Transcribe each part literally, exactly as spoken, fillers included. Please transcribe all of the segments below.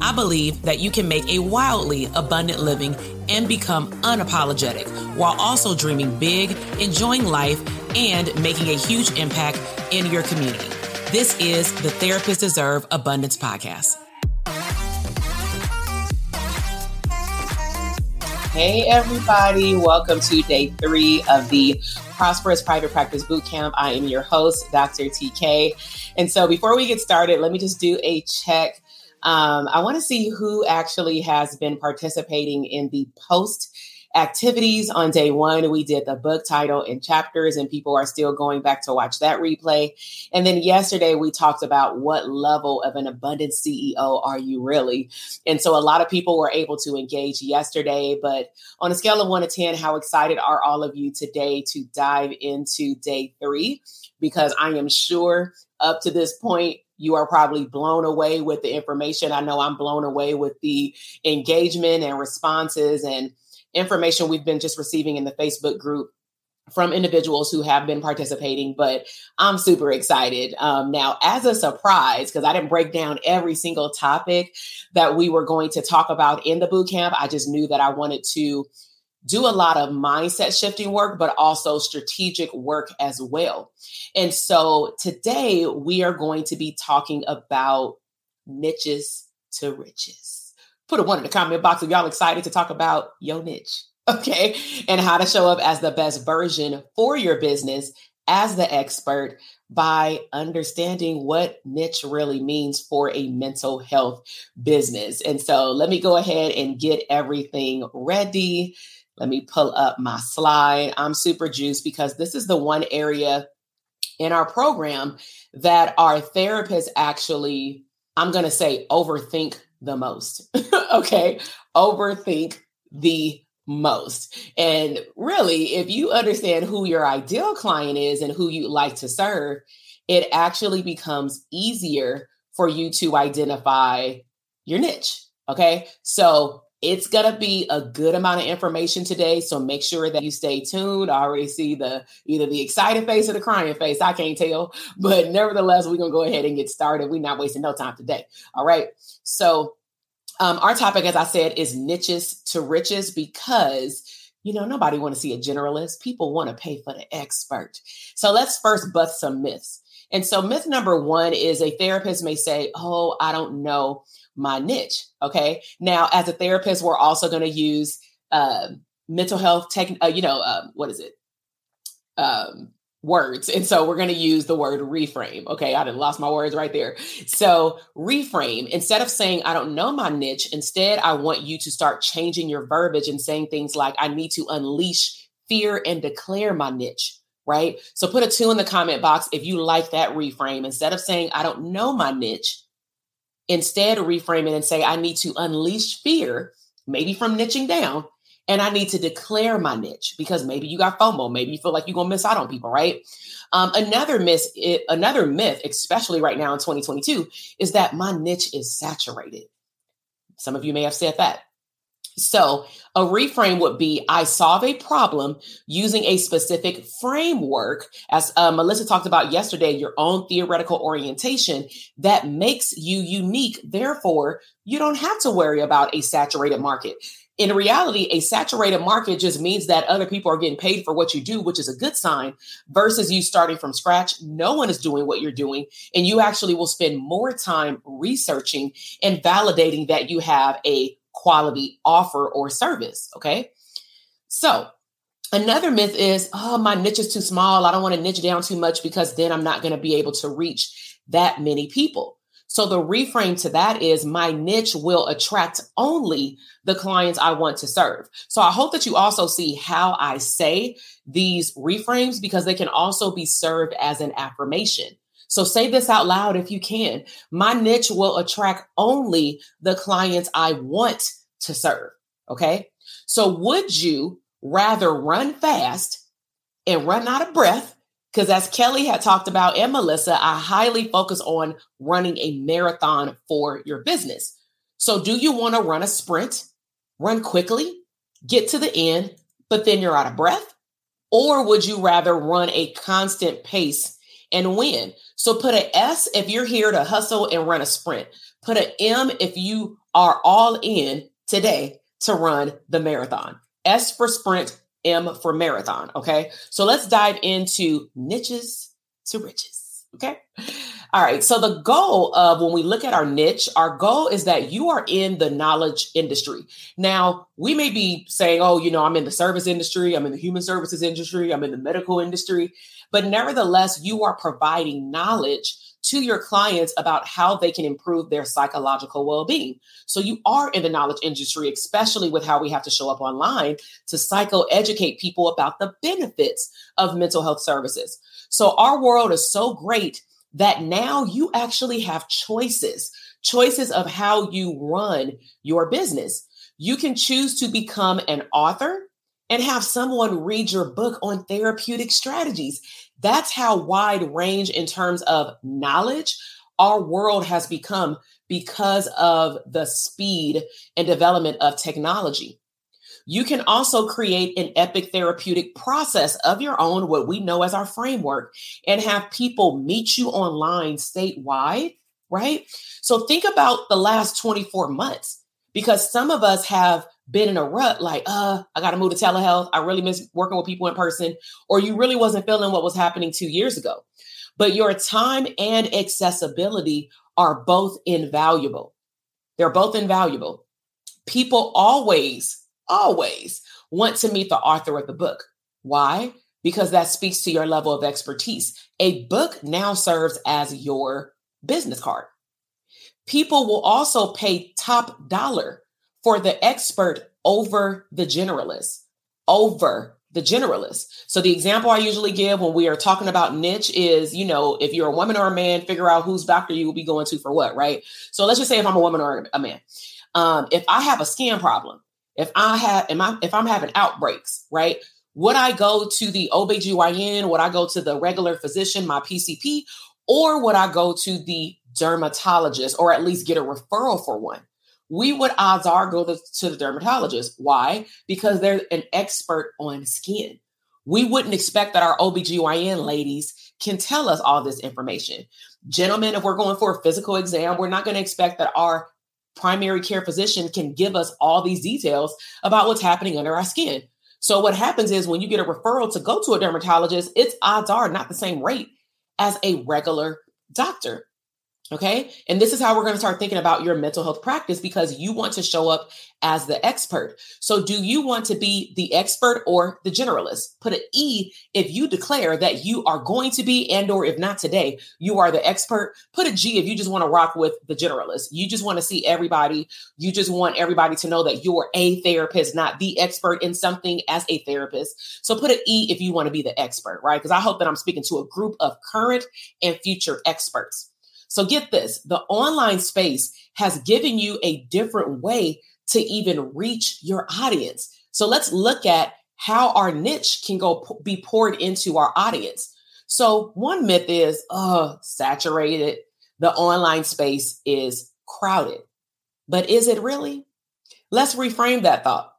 I believe that you can make a wildly abundant living and become unapologetic while also dreaming big, enjoying life, and making a huge impact in your community. This is the Therapists Deserve Abundance Podcast. Hey, everybody. Welcome to day three of the Prosperous Private Practice Bootcamp. I am your host, Doctor T K. And so before we get started, let me just do a check. Um, I want to see who actually has been participating in the post activities on day one. We did the book title and chapters, and people are still going back to watch that replay. And then yesterday we talked about what level of an abundant C E O are you really? And so a lot of people were able to engage yesterday, but on a scale of one to ten, how excited are all of you today to dive into day three? Because I am sure up to this point, you are probably blown away with the information. I know I'm blown away with the engagement and responses and information we've been just receiving in the Facebook group from individuals who have been participating, but I'm super excited. Um, now, as a surprise, because I didn't break down every single topic that we were going to talk about in the bootcamp, I just knew that I wanted to do a lot of mindset shifting work, but also strategic work as well. And so today we are going to be talking about niches to riches. Put a one in the comment box if y'all excited to talk about your niche, okay? And how to show up as the best version for your business as the expert by understanding what niche really means for a mental health business. And so let me go ahead and get everything ready. Let me pull up my slide. I'm super juiced because this is the one area in our program that our therapists actually, I'm going to say, overthink the most. Okay. Overthink the most. And really, if you understand who your ideal client is and who you like to serve, it actually becomes easier for you to identify your niche. Okay. So it's going to be a good amount of information today. So make sure that you stay tuned. I already see the either the excited face or the crying face. I can't tell. But nevertheless, we're going to go ahead and get started. We're not wasting no time today. All right. So um, our topic, as I said, is niches to riches because, you know, nobody want to see a generalist. People want to pay for the expert. So let's first bust some myths. And so myth number one is a therapist may say, oh, I don't know my niche. Okay. Now, as a therapist, we're also going to use uh, mental health tech, uh, you know, uh, what is it? Um, words. And so we're going to use the word reframe. Okay. I done lost my words right there. So reframe, instead of saying, I don't know my niche, instead, I want you to start changing your verbiage and saying things like, I need to unleash fear and declare my niche. Right. So put a two in the comment box if you like that reframe. Instead of saying, I don't know my niche, instead reframe it and say, I need to unleash fear, maybe from niching down. And I need to declare my niche, because maybe you got FOMO. Maybe you feel like you're going to miss out on people, right? Um, another, miss, it, another myth, especially right now in twenty twenty-two, is that my niche is saturated. Some of you may have said that. So a reframe would be, I solve a problem using a specific framework, as uh, Melissa talked about yesterday, your own theoretical orientation that makes you unique. Therefore, you don't have to worry about a saturated market. In reality, a saturated market just means that other people are getting paid for what you do, which is a good sign, versus you starting from scratch. No one is doing what you're doing, and you actually will spend more time researching and validating that you have a quality offer or service. Okay. So another myth is, oh, my niche is too small. I don't want to niche down too much because then I'm not going to be able to reach that many people. So the reframe to that is, my niche will attract only the clients I want to serve. So I hope that you also see how I say these reframes, because they can also be served as an affirmation. So say this out loud if you can. My niche will attract only the clients I want to serve. Okay. So would you rather run fast and run out of breath? Because as Kelly had talked about, and Melissa, I highly focus on running a marathon for your business. So do you want to run a sprint, run quickly, get to the end, but then you're out of breath? Or would you rather run a constant pace and win? So put an S if you're here to hustle and run a sprint. Put an M if you are all in today to run the marathon. S for sprint, M for marathon. Okay. So let's dive into niches to riches. Okay. All right. So the goal of when we look at our niche, our goal is that you are in the knowledge industry. Now, we may be saying, oh, you know, I'm in the service industry. I'm in the human services industry. I'm in the medical industry. But nevertheless, you are providing knowledge to your clients about how they can improve their psychological well-being. So you are in the knowledge industry, especially with how we have to show up online to psychoeducate people about the benefits of mental health services. So our world is so great that now you actually have choices, choices of how you run your business. You can choose to become an author and have someone read your book on therapeutic strategies. That's how wide range in terms of knowledge our world has become because of the speed and development of technology. You can also create an epic therapeutic process of your own, what we know as our framework, and have people meet you online statewide, right? So think about the last twenty-four months, because some of us have been in a rut, like, uh, I got to move to telehealth. I really miss working with people in person, or you really wasn't feeling what was happening two years ago. But your time and accessibility are both invaluable. They're both invaluable. People always, always want to meet the author of the book. Why? Because that speaks to your level of expertise. A book now serves as your business card. People will also pay top dollar for the expert over the generalist, over the generalist. So the example I usually give when we are talking about niche is, you know, if you're a woman or a man, figure out whose doctor you will be going to for what, right? So let's just say if I'm a woman or a man, um, if I have a skin problem, if I have, am I, if I'm having outbreaks, right? Would I go to the O B G Y N? Would I go to the regular physician, my P C P, or would I go to the dermatologist, or at least get a referral for one? We would, odds are, go to the dermatologist. Why? Because they're an expert on skin. We wouldn't expect that our O B G Y N ladies can tell us all this information. Gentlemen, if we're going for a physical exam, we're not going to expect that our primary care physician can give us all these details about what's happening under our skin. So what happens is when you get a referral to go to a dermatologist, its odds are not the same rate as a regular doctor. Okay. And this is how we're going to start thinking about your mental health practice, because you want to show up as the expert. So do you want to be the expert or the generalist? Put an E if you declare that you are going to be, and or if not today, you are the expert. Put a G if you just want to rock with the generalist. You just want to see everybody. You just want everybody to know that you're a therapist, not the expert in something as a therapist. So put an E if you want to be the expert, right? Because I hope that I'm speaking to a group of current and future experts. So get this, the online space has given you a different way to even reach your audience. So let's look at how our niche can go p- be poured into our audience. So one myth is, oh, saturated. The online space is crowded. But is it really? Let's reframe that thought.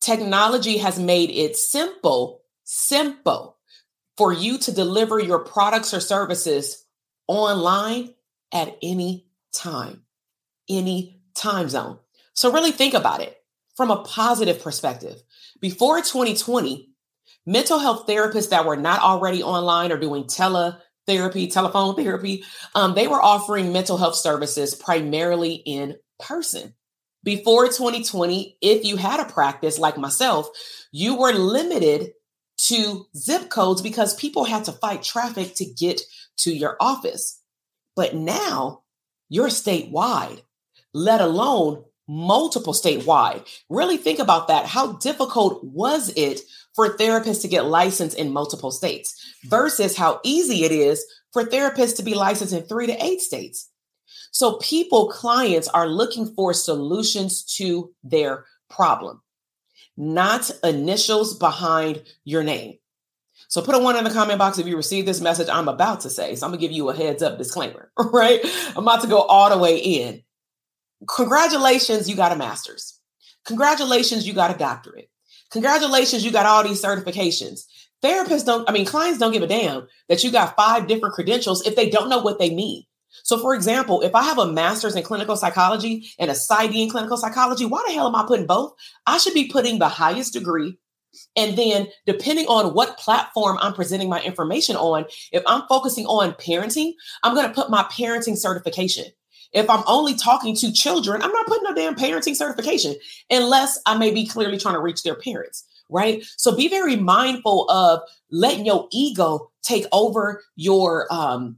Technology has made it simple, simple for you to deliver your products or services online at any time, any time zone. So really think about it from a positive perspective. Before twenty twenty, mental health therapists that were not already online or doing teletherapy, telephone therapy, um, they were offering mental health services primarily in person. Before twenty twenty, if you had a practice like myself, you were limited to zip codes because people had to fight traffic to get to your office. But now you're statewide, let alone multiple statewide. Really think about that. How difficult was it for therapists to get licensed in multiple states versus how easy it is for therapists to be licensed in three to eight states? So people, clients are looking for solutions to their problem, not initials behind your name. So put a one in the comment box if you received this message I'm about to say. So I'm gonna give you a heads up disclaimer, right? I'm about to go all the way in. Congratulations, you got a master's. Congratulations, you got a doctorate. Congratulations, you got all these certifications. Therapists don't, I mean, clients don't give a damn that you got five different credentials if they don't know what they mean. So for example, if I have a master's in clinical psychology and a PsyD in clinical psychology, why the hell am I putting both? I should be putting the highest degree. And then depending on what platform I'm presenting my information on, if I'm focusing on parenting, I'm going to put my parenting certification. If I'm only talking to children, I'm not putting no damn parenting certification unless I may be clearly trying to reach their parents, right? So be very mindful of letting your ego take over your, um,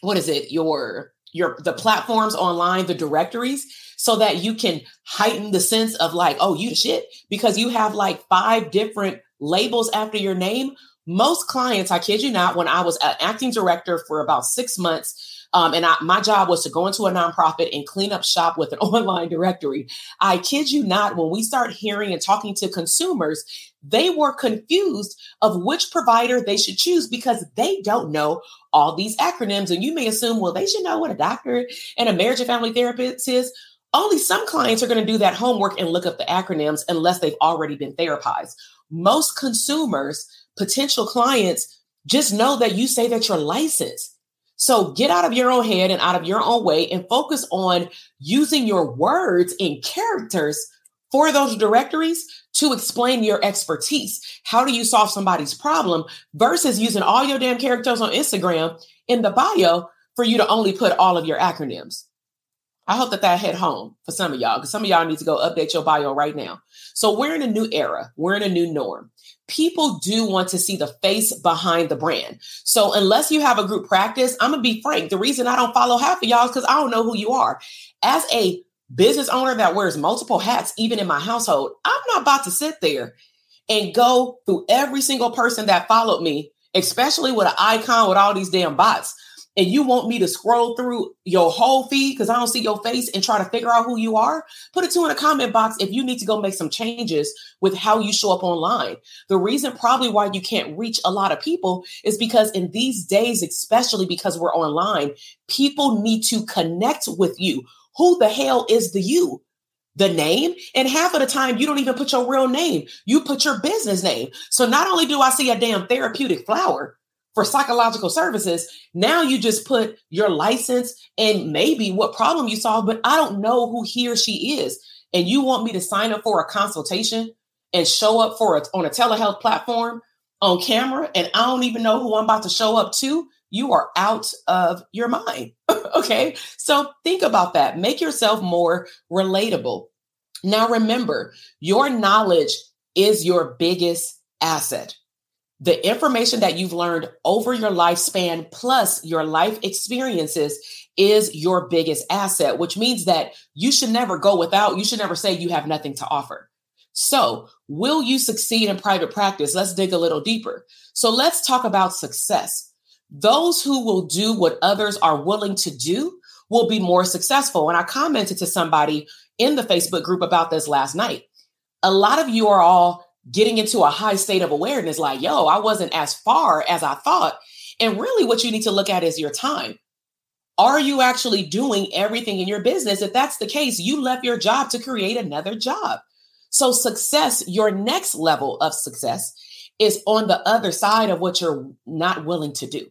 what is it? Your, your, the platforms online, the directories, so that you can heighten the sense of like, oh, you the shit, because you have like five different labels after your name. Most clients, I kid you not, when I was an acting director for about six months, um, and I, my job was to go into a nonprofit and clean up shop with an online directory. I kid you not, when we start hearing and talking to consumers, they were confused of which provider they should choose because they don't know all these acronyms. And you may assume, well, they should know what a doctor and a marriage and family therapist is. Only some clients are going to do that homework and look up the acronyms unless they've already been therapized. Most consumers, potential clients, just know that you say that you're licensed. So get out of your own head and out of your own way and focus on using your words and characters for those directories to explain your expertise. How do you solve somebody's problem versus using all your damn characters on Instagram in the bio for you to only put all of your acronyms? I hope that that hit home for some of y'all, because some of y'all need to go update your bio right now. So we're in a new era. We're in a new norm. People do want to see the face behind the brand. So unless you have a group practice, I'm going to be frank. The reason I don't follow half of y'all is because I don't know who you are. As a business owner that wears multiple hats, even in my household, I'm not about to sit there and go through every single person that followed me, especially with an icon with all these damn bots. And you want me to scroll through your whole feed because I don't see your face and try to figure out who you are? Put a two in the comment box if you need to go make some changes with how you show up online. The reason probably why you can't reach a lot of people is because in these days, especially because we're online, people need to connect with you. Who the hell is the you? The name? And half of the time, you don't even put your real name. You put your business name. So not only do I see a damn therapeutic flower for psychological services, now you just put your license and maybe what problem you solve, but I don't know who he or she is. And you want me to sign up for a consultation and show up for it on a telehealth platform on camera, and I don't even know who I'm about to show up to? You are out of your mind. Okay. So think about that. Make yourself more relatable. Now, remember, your knowledge is your biggest asset. The information that you've learned over your lifespan plus your life experiences is your biggest asset, which means that you should never go without. You should never say you have nothing to offer. So will you succeed in private practice? Let's dig a little deeper. So let's talk about success. Those who will do what others are willing to do will be more successful. And I commented to somebody in the Facebook group about this last night. A lot of you are all getting into a high state of awareness, like, yo, I wasn't as far as I thought. And really what you need to look at is your time. Are you actually doing everything in your business? If that's the case, you left your job to create another job. So success, your next level of success, is on the other side of what you're not willing to do.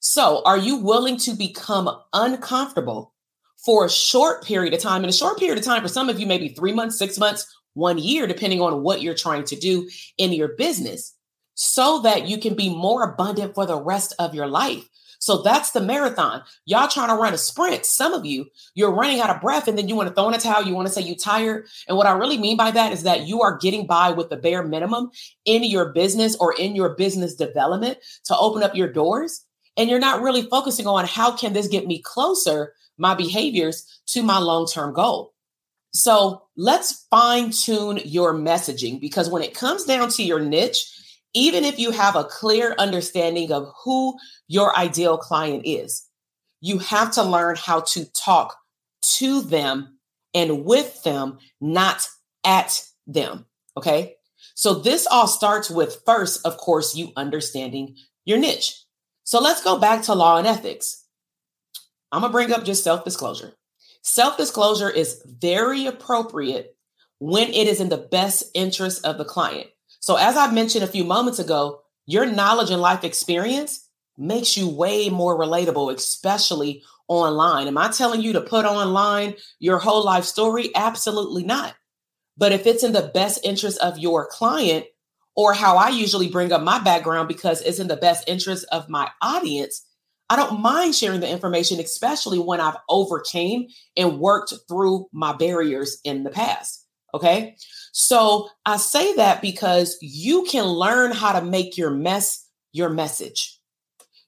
So are you willing to become uncomfortable for a short period of time? And a short period of time for some of you may be three months, six months, one year, depending on what you're trying to do in your business, so that you can be more abundant for the rest of your life. So that's the marathon. Y'all trying to run a sprint. Some of you, you're running out of breath and then you want to throw in a towel. You want to say you're tired. And what I really mean by that is that you are getting by with the bare minimum in your business or in your business development to open up your doors. And you're not really focusing on how can this get me closer, my behaviors, to my long-term goal. So let's fine tune your messaging, because when it comes down to your niche, even if you have a clear understanding of who your ideal client is, you have to learn how to talk to them and with them, not at them. Okay. So this all starts with, first, of course, you understanding your niche. So let's go back to law and ethics. I'm going to bring up just self-disclosure. Self-disclosure is very appropriate when it is in the best interest of the client. So as I mentioned a few moments ago, your knowledge and life experience makes you way more relatable, especially online. Am I telling you to put online your whole life story? Absolutely not. But if it's in the best interest of your client, or how I usually bring up my background because it's in the best interest of my audience, I don't mind sharing the information, especially when I've overcame and worked through my barriers in the past. Okay. So I say that because you can learn how to make your mess your message.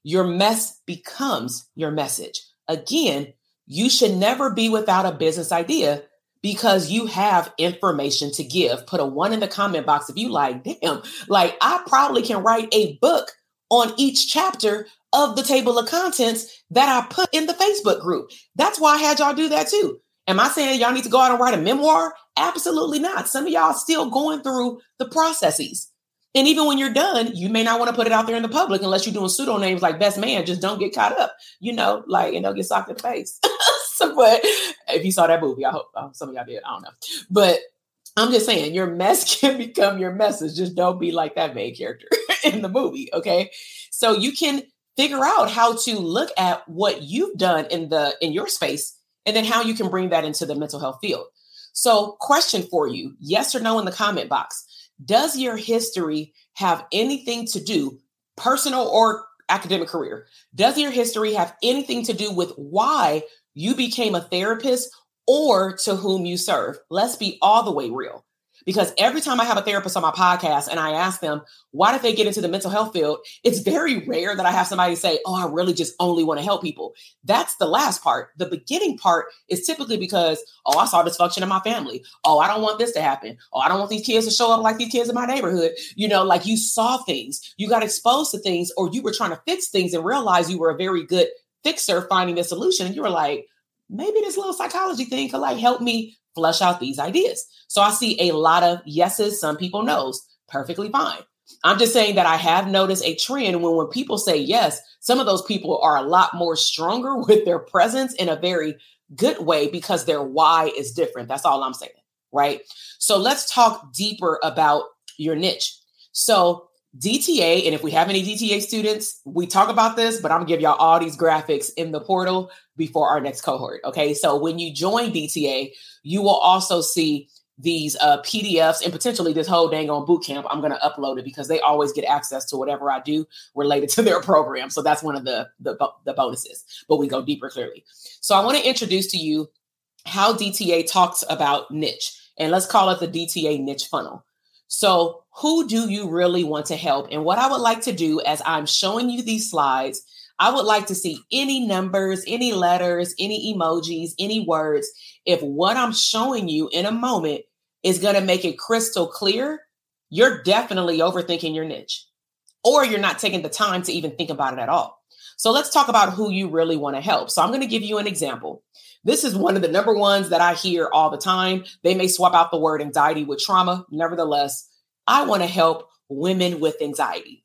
Your mess becomes your message. Again, you should never be without a business idea because you have information to give. Put a one in the comment box if you like, damn, like I probably can write a book on each chapter of the table of contents that I put in the Facebook group. That's why I had y'all do that too. Am I saying y'all need to go out and write a memoir? Absolutely not. Some of y'all still going through the processes. And even when you're done, you may not want to put it out there in the public unless you're doing pseudonames like Best Man. Just don't get caught up, you know, like, and they'll get socked in the face. So, but if you saw that movie, I hope um, some of y'all did. I don't know. But I'm just saying your mess can become your message. Just don't be like that main character in the movie. Okay. So you can figure out how to look at what you've done in the in your space, and then how you can bring that into the mental health field. So, question for you, yes or no in the comment box. Does your history have anything to do, personal or academic career? Does your history have anything to do with why you became a therapist or to whom you serve? Let's be all the way real. Because every time I have a therapist on my podcast and I ask them, why did they get into the mental health field? It's very rare that I have somebody say, oh, I really just only want to help people. That's the last part. The beginning part is typically because, oh, I saw dysfunction in my family. Oh, I don't want this to happen. Oh, I don't want these kids to show up like these kids in my neighborhood. You know, like you saw things, you got exposed to things, or you were trying to fix things and realized you were a very good fixer finding a solution. And you were like, maybe this little psychology thing could like help me flush out these ideas. So I see a lot of yeses, some people knows, perfectly fine. I'm just saying that I have noticed a trend when, when people say yes, some of those people are a lot more stronger with their presence in a very good way because their why is different. That's all I'm saying, right? So let's talk deeper about your niche. So D T A, and if we have any D T A students, we talk about this, but I'm gonna give y'all all these graphics in the portal before our next cohort. Okay. So when you join D T A, you will also see these uh, P D Fs and potentially this whole dang on boot camp. I'm going to upload it because they always get access to whatever I do related to their program. So that's one of the, the, the bonuses, but we go deeper clearly. So I want to introduce to you how D T A talks about niche, and let's call it the D T A niche funnel. So who do you really want to help? And what I would like to do as I'm showing you these slides, I would like to see any numbers, any letters, any emojis, any words. If what I'm showing you in a moment is going to make it crystal clear, you're definitely overthinking your niche, or you're not taking the time to even think about it at all. So let's talk about who you really want to help. So I'm going to give you an example. This is one of the number ones that I hear all the time. They may swap out the word anxiety with trauma. Nevertheless, I want to help women with anxiety.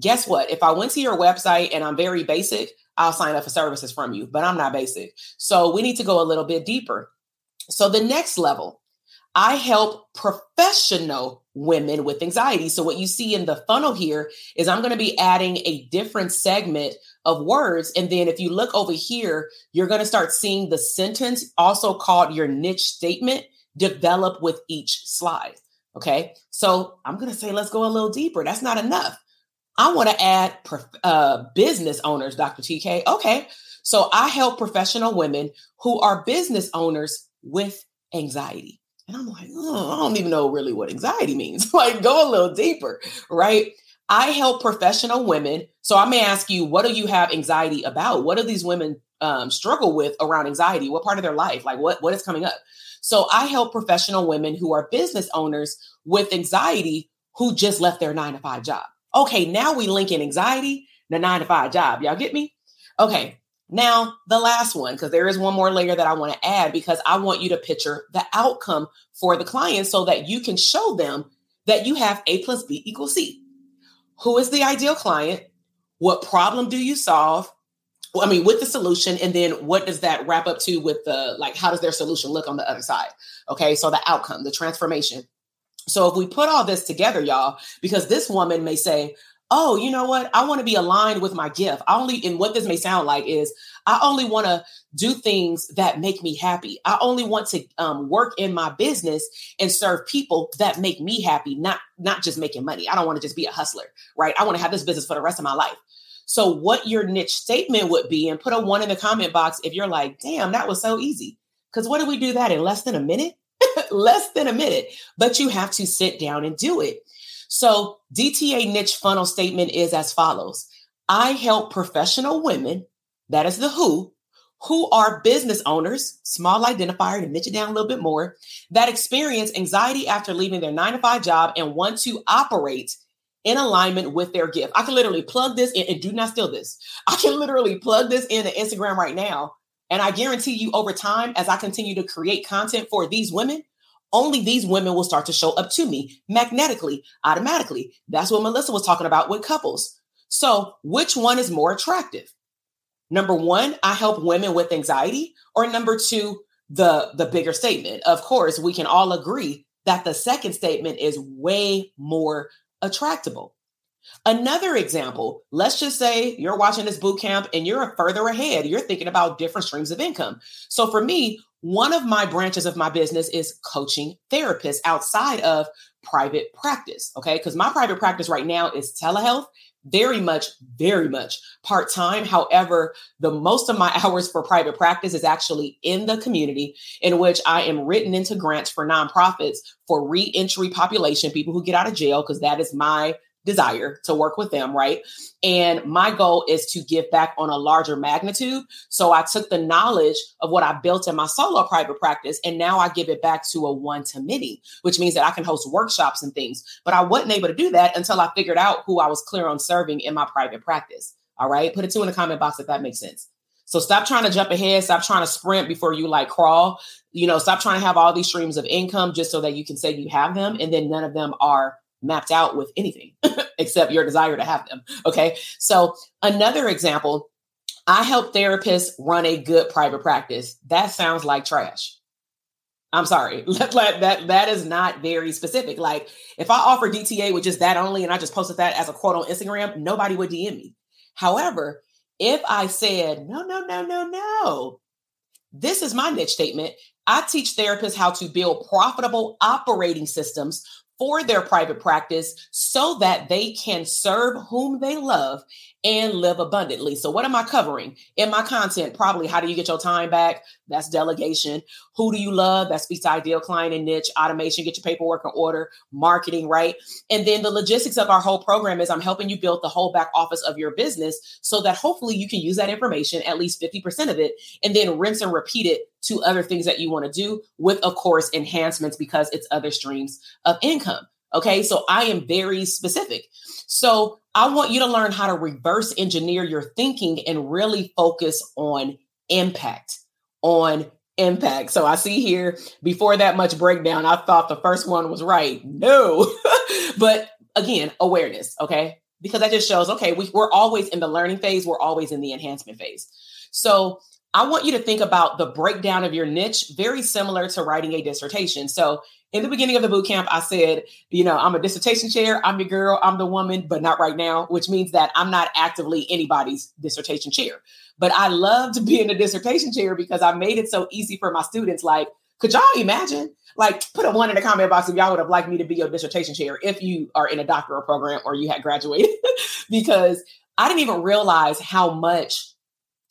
Guess what? If I went to your website and I'm very basic, I'll sign up for services from you, but I'm not basic. So we need to go a little bit deeper. So the next level, I help professional women with anxiety. So what you see in the funnel here is I'm going to be adding a different segment of words. And then if you look over here, you're going to start seeing the sentence, also called your niche statement, develop with each slide. Okay. So I'm going to say, let's go a little deeper. That's not enough. I want to add uh, business owners, Doctor T K. Okay. So I help professional women who are business owners with anxiety. And I'm like, oh, I don't even know really what anxiety means. Like, go a little deeper, right? I help professional women. So I may ask you, what do you have anxiety about? What do these women um, struggle with around anxiety? What part of their life? Like what, what is coming up? So I help professional women who are business owners with anxiety who just left their nine to five job. Okay, now we link in anxiety, the nine to five job. Y'all get me? Okay. Now, the last one, because there is one more layer that I want to add, because I want you to picture the outcome for the client so that you can show them that you have A plus B equals C. Who is the ideal client? What problem do you solve? Well, I mean, with the solution, and then what does that wrap up to with the, like, how does their solution look on the other side? Okay, so the outcome, the transformation. So if we put all this together, y'all, because this woman may say, oh, you know what? I want to be aligned with my gift. I only, and what this may sound like is, I only want to do things that make me happy. I only want to um, work in my business and serve people that make me happy, not, not just making money. I don't want to just be a hustler, right? I want to have this business for the rest of my life. So what your niche statement would be, and put a one in the comment box if you're like, damn, that was so easy. Because what do we do that in less than a minute? Less than a minute, but you have to sit down and do it. So D T A niche funnel statement is as follows. I help professional women, that is the who, who are business owners, small identifier to niche it down a little bit more, that experience anxiety after leaving their nine to five job and want to operate in alignment with their gift. I can literally plug this in, and do not steal this. I can literally plug this into Instagram right now. And I guarantee you over time, as I continue to create content for these women, only these women will start to show up to me magnetically, automatically. That's what Melissa was talking about with couples. So which one is more attractive? Number one, I help women with anxiety, or number two, the, the bigger statement. Of course, we can all agree that the second statement is way more attractable. Another example, let's just say you're watching this boot camp and you're further ahead. You're thinking about different streams of income. So for me, one of my branches of my business is coaching therapists outside of private practice, okay? Because my private practice right now is telehealth, very much, very much part-time. However, the most of my hours for private practice is actually in the community, in which I am written into grants for nonprofits for re-entry population, people who get out of jail, because that is my desire to work with them, right? And my goal is to give back on a larger magnitude. So I took the knowledge of what I built in my solo private practice, and now I give it back to a one-to-many, which means that I can host workshops and things. But I wasn't able to do that until I figured out who I was clear on serving in my private practice. All right. Put a two in the comment box if that makes sense. So stop trying to jump ahead. Stop trying to sprint before you like crawl. You know, stop trying to have all these streams of income just so that you can say you have them, and then none of them are mapped out with anything except your desire to have them. Okay. So another example, I help therapists run a good private practice. That sounds like trash. I'm sorry. that, that is not very specific. Like if I offer D T A with just that only, and I just posted that as a quote on Instagram, nobody would D M me. However, if I said, no, no, no, no, no, this is my niche statement. I teach therapists how to build profitable operating systems for their private practice so that they can serve whom they love and live abundantly. So what am I covering in my content? Probably how do you get your time back? That's delegation. Who do you love? That speaks to ideal client and niche, automation, get your paperwork in order, marketing, right? And then the logistics of our whole program is I'm helping you build the whole back office of your business so that hopefully you can use that information, at least fifty percent of it, and then rinse and repeat it to other things that you want to do with, of course, enhancements because it's other streams of income. Okay, so I am very specific. So I want you to learn how to reverse engineer your thinking and really focus on impact, on impact. So I see here before that much breakdown, I thought the first one was right. No, but again, awareness, okay? Because that just shows, okay, we, we're always in the learning phase. We're always in the enhancement phase. So I want you to think about the breakdown of your niche, very similar to writing a dissertation. So in the beginning of the bootcamp, I said, you know, I'm a dissertation chair, I'm your girl, I'm the woman, but not right now, which means that I'm not actively anybody's dissertation chair. But I loved being a dissertation chair because I made it so easy for my students. Like, could y'all imagine? Like, put a one in the comment box if y'all would have liked me to be your dissertation chair if you are in a doctoral program or you had graduated, because I didn't even realize how much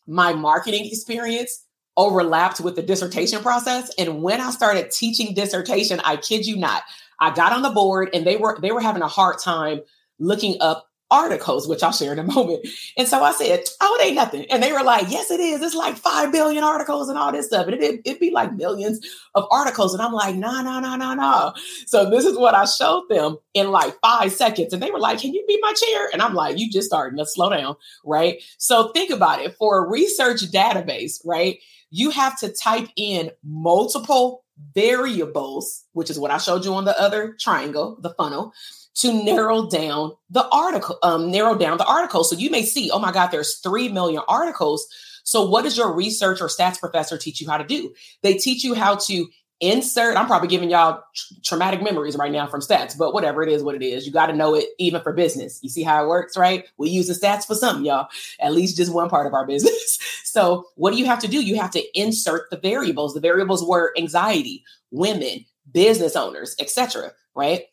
my marketing experience overlapped with the dissertation process. And when I started teaching dissertation, I kid you not, I got on the board and they were, they were having a hard time looking up articles, which I'll share in a moment. And so I said, oh, it ain't nothing. And they were like, yes, it is. It's like five billion articles and all this stuff. And it'd, it'd be like millions of articles. And I'm like, no, no, no, no, no. So this is what I showed them in like five seconds. And they were like, can you be my chair? And I'm like, you just starting to slow down, right? So think about it. For a research database, right, you have to type in multiple variables, which is what I showed you on the other triangle, the funnel, to narrow down the article, um, narrow down the article. So you may see, oh my God, there's three million articles. So what does your research or stats professor teach you how to do? They teach you how to insert, I'm probably giving y'all traumatic memories right now from stats, but whatever it is, what it is, you got to know it even for business. You see how it works, right? We use the stats for something, y'all, at least just one part of our business. So what do you have to do? You have to insert the variables. The variables were anxiety, women, business owners, et cetera, right?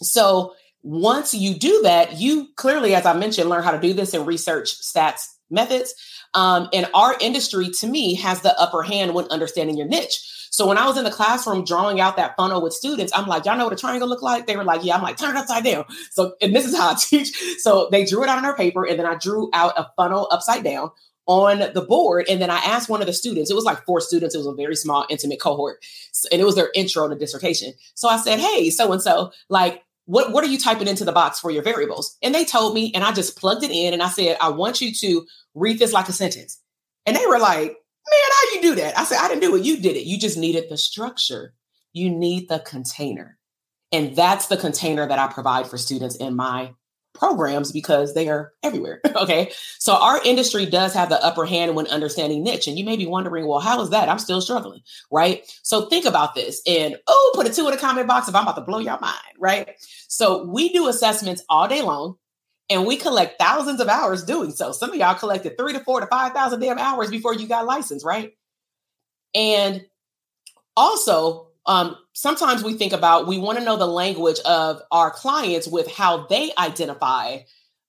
So once you do that, you clearly, as I mentioned, learn how to do this in research stats methods. Um, and our industry, to me, has the upper hand when understanding your niche. So when I was in the classroom drawing out that funnel with students, I'm like, y'all know what a triangle look like? They were like, yeah. I'm like, turn it upside down. So, and this is how I teach. So they drew it out on their paper. And then I drew out a funnel upside down on the board. And then I asked one of the students, it was like four students. It was a very small, intimate cohort. And it was their intro to dissertation. So I said, hey, so-and-so, like, What, what are you typing into the box for your variables? And they told me, and I just plugged it in and I said, I want you to read this like a sentence. And they were like, man, how you do that? I said, I didn't do it. You did it. You just needed the structure. You need the container. And that's the container that I provide for students in my programs because they are everywhere. Okay. So our industry does have the upper hand when understanding niche. And you may be wondering, well, how is that? I'm still struggling. Right. So think about this and, oh, put a two in the comment box if I'm about to blow your mind. Right. So we do assessments all day long and we collect thousands of hours doing so. Some of y'all collected three to four to five thousand damn hours before you got licensed. Right. And also, Um, sometimes we think about, we want to know the language of our clients with how they identify.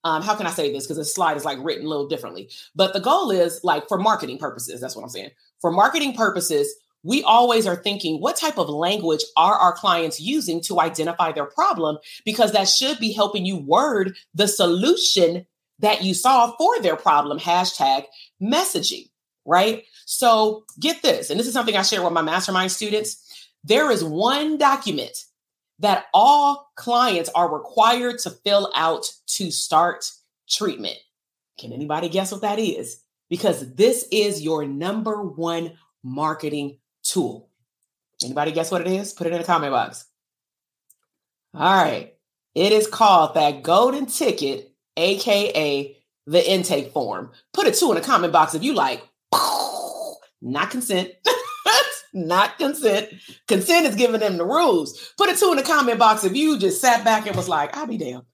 Um, how can I say this? Because the slide is like written a little differently, but the goal is like for marketing purposes. That's what I'm saying. For marketing purposes, we always are thinking, what type of language are our clients using to identify their problem? Because that should be helping you word the solution that you solve for their problem. Hashtag messaging, right? So get this. And this is something I share with my mastermind students. There is one document that all clients are required to fill out to start treatment. Can anybody guess what that is? Because this is your number one marketing tool. Anybody guess what it is? Put it in the comment box. All right. It is called that golden ticket, A K A the intake form. Put a two in the comment box if you like. Not consent. Not consent. Consent is giving them the rules. Put a two in the comment box if you just sat back and was like, I'll be damned.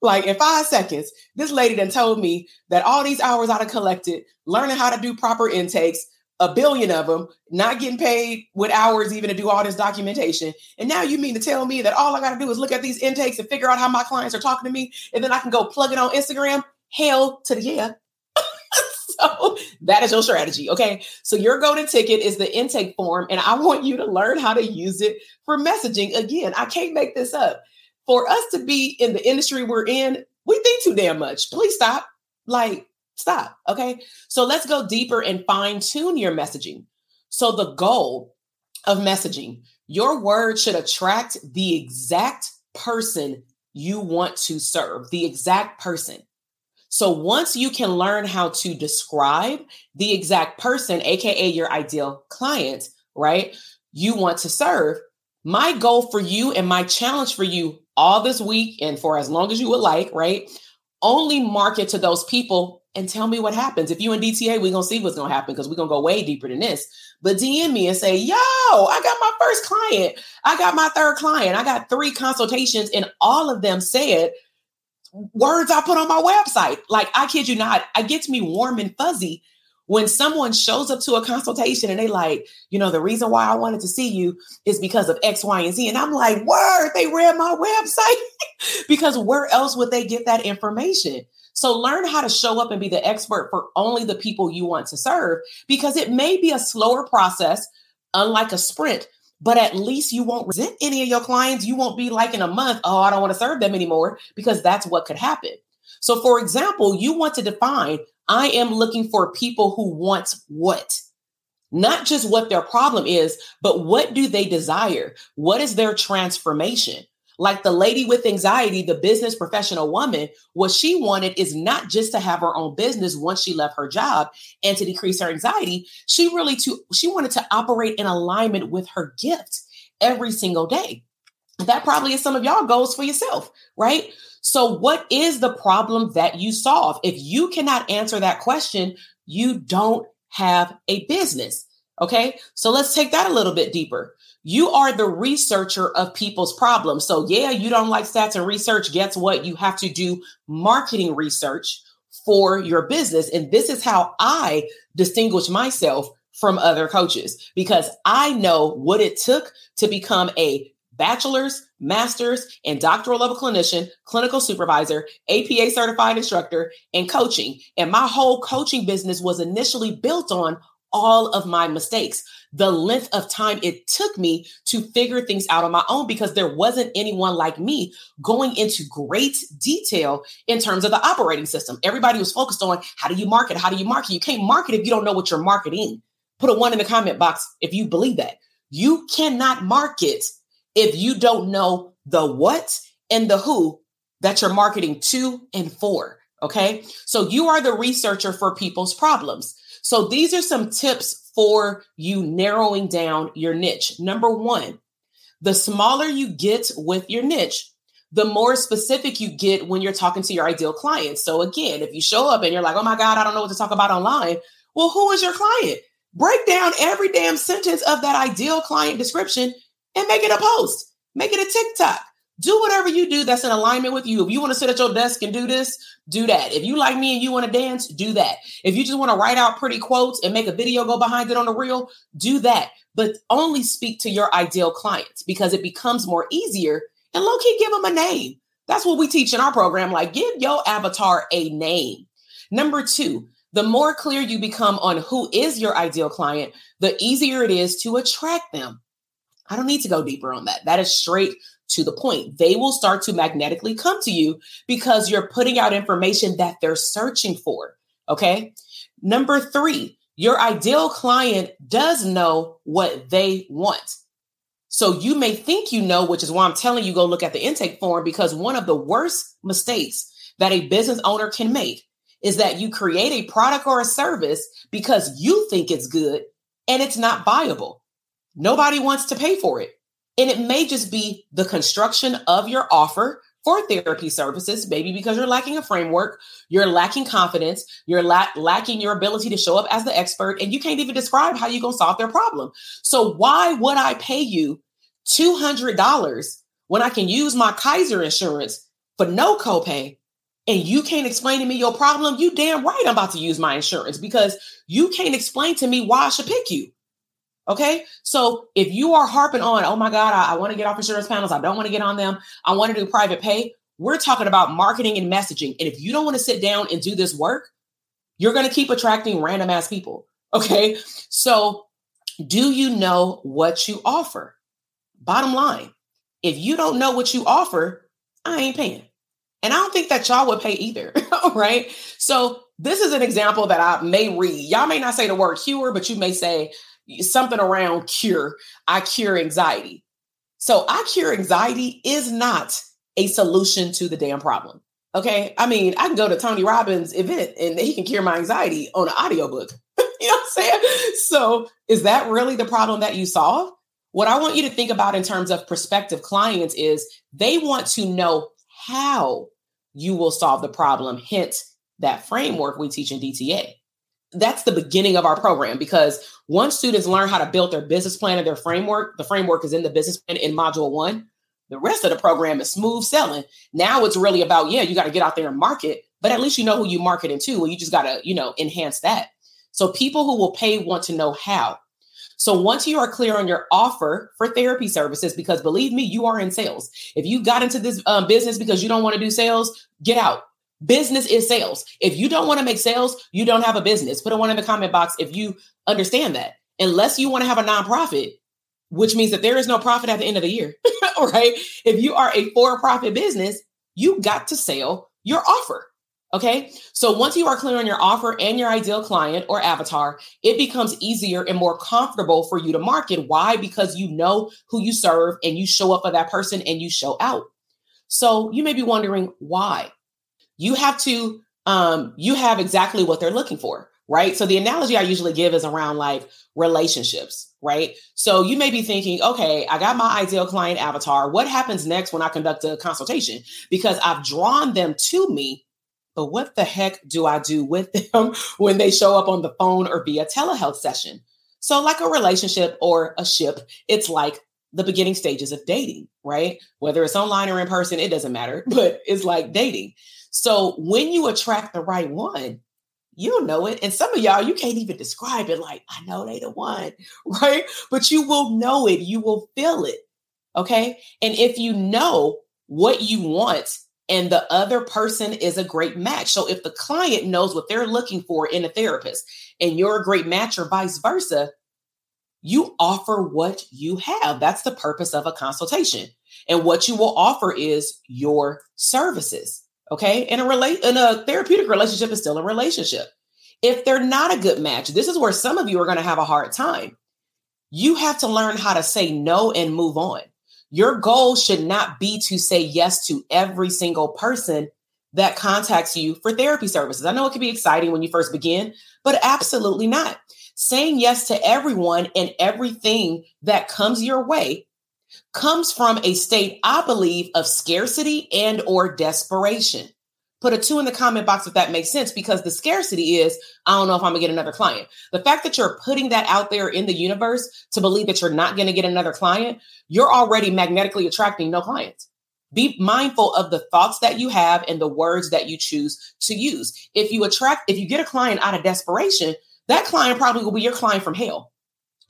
Like in five seconds, this lady done told me that all these hours I'd have collected, learning how to do proper intakes, a billion of them, not getting paid with hours even to do all this documentation. And now you mean to tell me that all I got to do is look at these intakes and figure out how my clients are talking to me, and then I can go plug it on Instagram? Hell to the yeah. So that is your strategy, okay? So your golden ticket is the intake form, and I want you to learn how to use it for messaging. Again, I can't make this up. For us to be in the industry we're in, we think too damn much. Please stop. Like, stop, okay? So let's go deeper and fine-tune your messaging. So the goal of messaging, your word should attract the exact person you want to serve, the exact person. So once you can learn how to describe the exact person, A K A your ideal client, right, you want to serve, my goal for you and my challenge for you all this week and for as long as you would like, right, only market to those people and tell me what happens. If you in D T A, we're going to see what's going to happen because we're going to go way deeper than this. But D M me and say, yo, I got my first client. I got my third client. I got three consultations and all of them said words I put on my website. Like, I kid you not, it gets me warm and fuzzy when someone shows up to a consultation and they like, you know, the reason why I wanted to see you is because of X, Y, and Z. And I'm like, word, they read my website because where else would they get that information? So learn how to show up and be the expert for only the people you want to serve, because it may be a slower process, unlike a sprint, but at least you won't resent any of your clients. You won't be like in a month, oh, I don't want to serve them anymore, because that's what could happen. So for example, you want to define, I am looking for people who want what? Not just what their problem is, but what do they desire? What is their transformation? Like the lady with anxiety, the business professional woman, what she wanted is not just to have her own business once she left her job and to decrease her anxiety. She really to she wanted to operate in alignment with her gift every single day. That probably is some of y'all goals for yourself, right? So what is the problem that you solve? If you cannot answer that question, you don't have a business, okay? So let's take that a little bit deeper. You are the researcher of people's problems. So yeah, you don't like stats and research. Guess what? You have to do marketing research for your business. And this is how I distinguish myself from other coaches, because I know what it took to become a bachelor's, master's, and doctoral level clinician, clinical supervisor, A P A certified instructor, and coaching. And my whole coaching business was initially built on all of my mistakes, the length of time it took me to figure things out on my own, because there wasn't anyone like me going into great detail in terms of the operating system. Everybody was focused on how do you market? How do you market? You can't market if you don't know what you're marketing. Put a one in the comment box if you believe that. You cannot market if you don't know the what and the who that you're marketing to and for, okay? So you are the researcher for people's problems. So these are some tips for you narrowing down your niche. Number one, the smaller you get with your niche, the more specific you get when you're talking to your ideal client. So again, if you show up and you're like, oh my God, I don't know what to talk about online. Well, who is your client? Break down every damn sentence of that ideal client description and make it a post, make it a TikTok. Do whatever you do that's in alignment with you. If you want to sit at your desk and do this, do that. If you like me and you want to dance, do that. If you just want to write out pretty quotes and make a video go behind it on the reel, do that. But only speak to your ideal clients, because it becomes more easier, and low key give them a name. That's what we teach in our program. Like, give your avatar a name. Number two, the more clear you become on who is your ideal client, the easier it is to attract them. I don't need to go deeper on that. That is straight to the point. They will start to magnetically come to you because you're putting out information that they're searching for. Okay. Number three, your ideal client does know what they want. So you may think you know, which is why I'm telling you, go look at the intake form, because one of the worst mistakes that a business owner can make is that you create a product or a service because you think it's good and it's not viable. Nobody wants to pay for it. And it may just be the construction of your offer for therapy services, maybe because you're lacking a framework, you're lacking confidence, you're la- lacking your ability to show up as the expert, and you can't even describe how you're going to solve their problem. So why would I pay you two hundred dollars when I can use my Kaiser insurance for no copay and you can't explain to me your problem, you damn right I'm about to use my insurance, because you can't explain to me why I should pick you. Okay. So if you are harping on, oh my God, I, I want to get off insurance panels, I don't want to get on them, I want to do private pay, we're talking about marketing and messaging. And if you don't want to sit down and do this work, you're going to keep attracting random ass people. Okay. So do you know what you offer? Bottom line, if you don't know what you offer, I ain't paying. And I don't think that y'all would pay either. Right. So this is an example that I may read. Y'all may not say the word cure, but you may say something around cure. I cure anxiety. So I cure anxiety is not a solution to the damn problem. Okay. I mean, I can go to Tony Robbins' event and he can cure my anxiety on an audiobook. You know what I'm saying? So is that really the problem that you solve? What I want you to think about in terms of prospective clients is they want to know how you will solve the problem. Hence that framework we teach in D T A. That's the beginning of our program, because once students learn how to build their business plan and their framework, the framework is in the business plan in module one. The rest of the program is smooth selling. Now it's really about, yeah, you got to get out there and market, but at least you know who you marketing to, and you just got to, you know, enhance that. So people who will pay want to know how. So once you are clear on your offer for therapy services, because believe me, you are in sales. If you got into this um, business because you don't want to do sales, get out. Business is sales. If you don't want to make sales, you don't have a business. Put a one in the comment box if you understand that. Unless you want to have a nonprofit, which means that there is no profit at the end of the year, right? If you are a for-profit business, you got to sell your offer. Okay. So once you are clear on your offer and your ideal client or avatar, it becomes easier and more comfortable for you to market. Why? Because you know who you serve and you show up for that person and you show out. So you may be wondering why. You have to, um, you have exactly what they're looking for, right? So the analogy I usually give is around like relationships, right? So you may be thinking, okay, I got my ideal client avatar. What happens next when I conduct a consultation? Because I've drawn them to me, but what the heck do I do with them when they show up on the phone or via telehealth session? So like a relationship or a ship, it's like the beginning stages of dating, right? Whether it's online or in person, it doesn't matter, but it's like dating. So when you attract the right one, you'll know it. And some of y'all, you can't even describe it. Like, I know they the one, right? But you will know it. You will feel it. Okay. And if you know what you want, and the other person is a great match. So if the client knows what they're looking for in a therapist and you're a great match or vice versa, you offer what you have. That's the purpose of a consultation. And what you will offer is your services. Okay. And a relate in a therapeutic relationship is still a relationship. If they're not a good match, this is where some of you are going to have a hard time. You have to learn how to say no and move on. Your goal should not be to say yes to every single person that contacts you for therapy services. I know it can be exciting when you first begin, but absolutely not. Saying yes to everyone and everything that comes your way comes from a state, I believe, of scarcity and or desperation. Put a two in the comment box if that makes sense, because the scarcity is, I don't know if I'm gonna get another client. The fact that you're putting that out there in the universe to believe that you're not gonna get another client, you're already magnetically attracting no clients. Be mindful of the thoughts that you have and the words that you choose to use. If you attract, if you get a client out of desperation, that client probably will be your client from hell.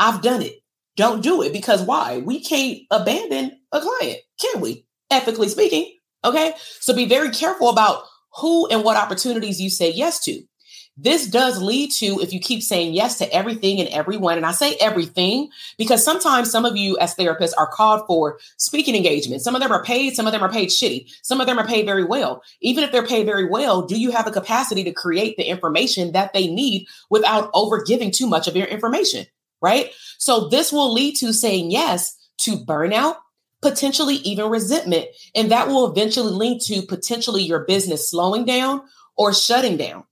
I've done it. Don't do it, because why? We can't abandon a client, can we? Ethically speaking, okay? So be very careful about who and what opportunities you say yes to. This does lead to, if you keep saying yes to everything and everyone, and I say everything, because sometimes some of you as therapists are called for speaking engagements. Some of them are paid, some of them are paid shitty. Some of them are paid very well. Even if they're paid very well, do you have the capacity to create the information that they need without overgiving too much of your information, right? So this will lead to saying yes to burnout, potentially even resentment, and that will eventually lead to potentially your business slowing down or shutting down.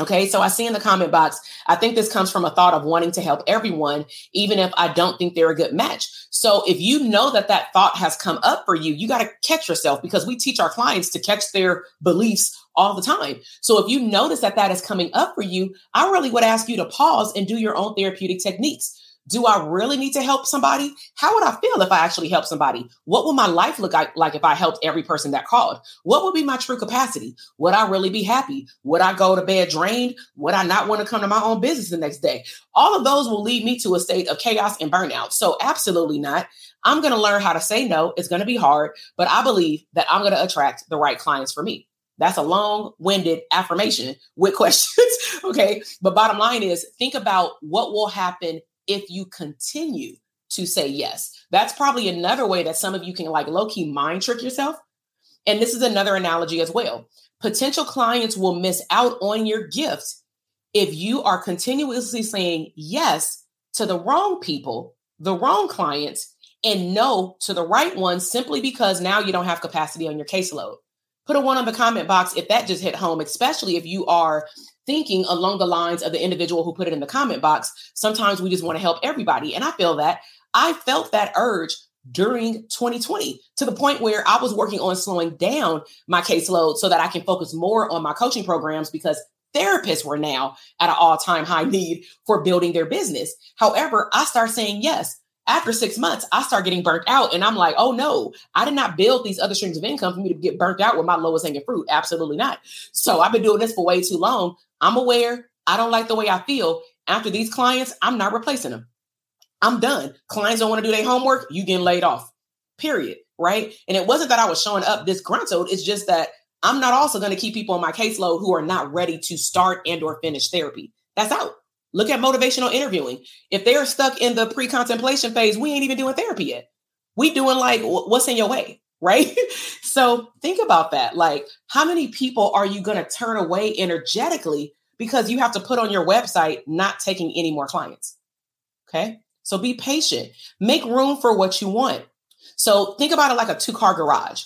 Okay, so I see in the comment box, I think this comes from a thought of wanting to help everyone, even if I don't think they're a good match. So if you know that that thought has come up for you, you got to catch yourself, because we teach our clients to catch their beliefs all the time. So if you notice that that is coming up for you, I really would ask you to pause and do your own therapeutic techniques. Do I really need to help somebody? How would I feel if I actually helped somebody? What would my life look like if I helped every person that called? What would be my true capacity? Would I really be happy? Would I go to bed drained? Would I not want to come to my own business the next day? All of those will lead me to a state of chaos and burnout. So absolutely not. I'm going to learn how to say no. It's going to be hard, but I believe that I'm going to attract the right clients for me. That's a long-winded affirmation with questions, okay? But bottom line is, think about what will happen if you continue to say yes. That's probably another way that some of you can like low-key mind trick yourself. And this is another analogy as well. Potential clients will miss out on your gifts if you are continuously saying yes to the wrong people, the wrong clients, and no to the right ones simply because now you don't have capacity on your caseload. Put a one on the comment box if that just hit home, especially if you are thinking along the lines of the individual who put it in the comment box. Sometimes we just want to help everybody. And I feel that. I felt that urge during twenty twenty to the point where I was working on slowing down my caseload so that I can focus more on my coaching programs because therapists were now at an all-time high need for building their business. However, I start saying yes. After six months, I start getting burnt out and I'm like, oh no, I did not build these other streams of income for me to get burnt out with my lowest hanging fruit. Absolutely not. So I've been doing this for way too long. I'm aware. I don't like the way I feel. After these clients, I'm not replacing them. I'm done. Clients don't want to do their homework. You getting laid off, period. Right. And it wasn't that I was showing up disgruntled. It's just that I'm not also going to keep people on my caseload who are not ready to start and or finish therapy. That's out. Look at motivational interviewing. If they are stuck in the pre-contemplation phase, we ain't even doing therapy yet. We doing like, what's in your way, right? So think about that. Like, how many people are you going to turn away energetically because you have to put on your website, not taking any more clients? Okay. So be patient, make room for what you want. So think about it like a two-car garage.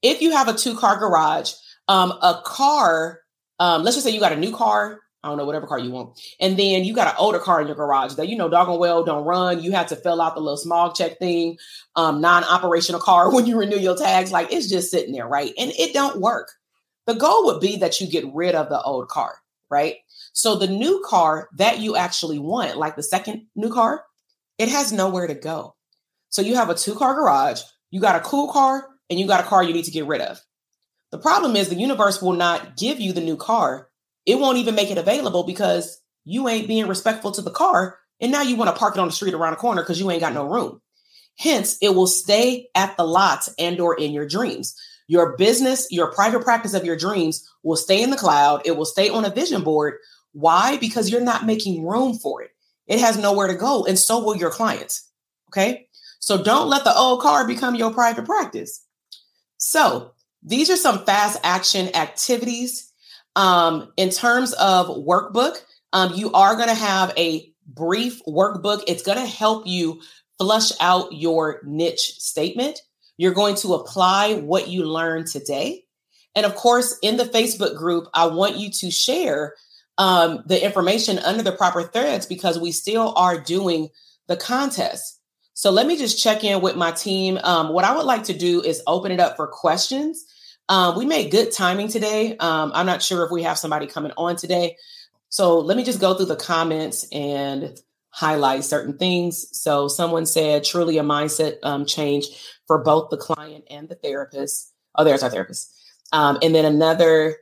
If you have a two-car garage, um, a car, um, let's just say you got a new car, I don't know, whatever car you want. And then you got an older car in your garage that, you know, doggone well don't run. You have to fill out the little smog check thing, um, non-operational car when you renew your tags. Like it's just sitting there, right? And it don't work. The goal would be that you get rid of the old car, right? So the new car that you actually want, like the second new car, it has nowhere to go. So you have a two-car garage, you got a cool car, and you got a car you need to get rid of. The problem is the universe will not give you the new car. It won't even make it available because you ain't being respectful to the car. And now you want to park it on the street around the corner because you ain't got no room. Hence, it will stay at the lots and or in your dreams. Your business, your private practice of your dreams will stay in the cloud. It will stay on a vision board. Why? Because you're not making room for it. It has nowhere to go. And so will your clients. Okay. So don't let the old car become your private practice. So these are some fast action activities. Um, in terms of workbook, um, you are going to have a brief workbook. It's going to help you flush out your niche statement. You're going to apply what you learned today. And of course, in the Facebook group, I want you to share um, the information under the proper threads because we still are doing the contest. So let me just check in with my team. Um, what I would like to do is open it up for questions. Um, we made good timing today. Um, I'm not sure if we have somebody coming on today. So let me just go through the comments and highlight certain things. So someone said truly a mindset um, change for both the client and the therapist. Oh, there's our therapist. Um, and then another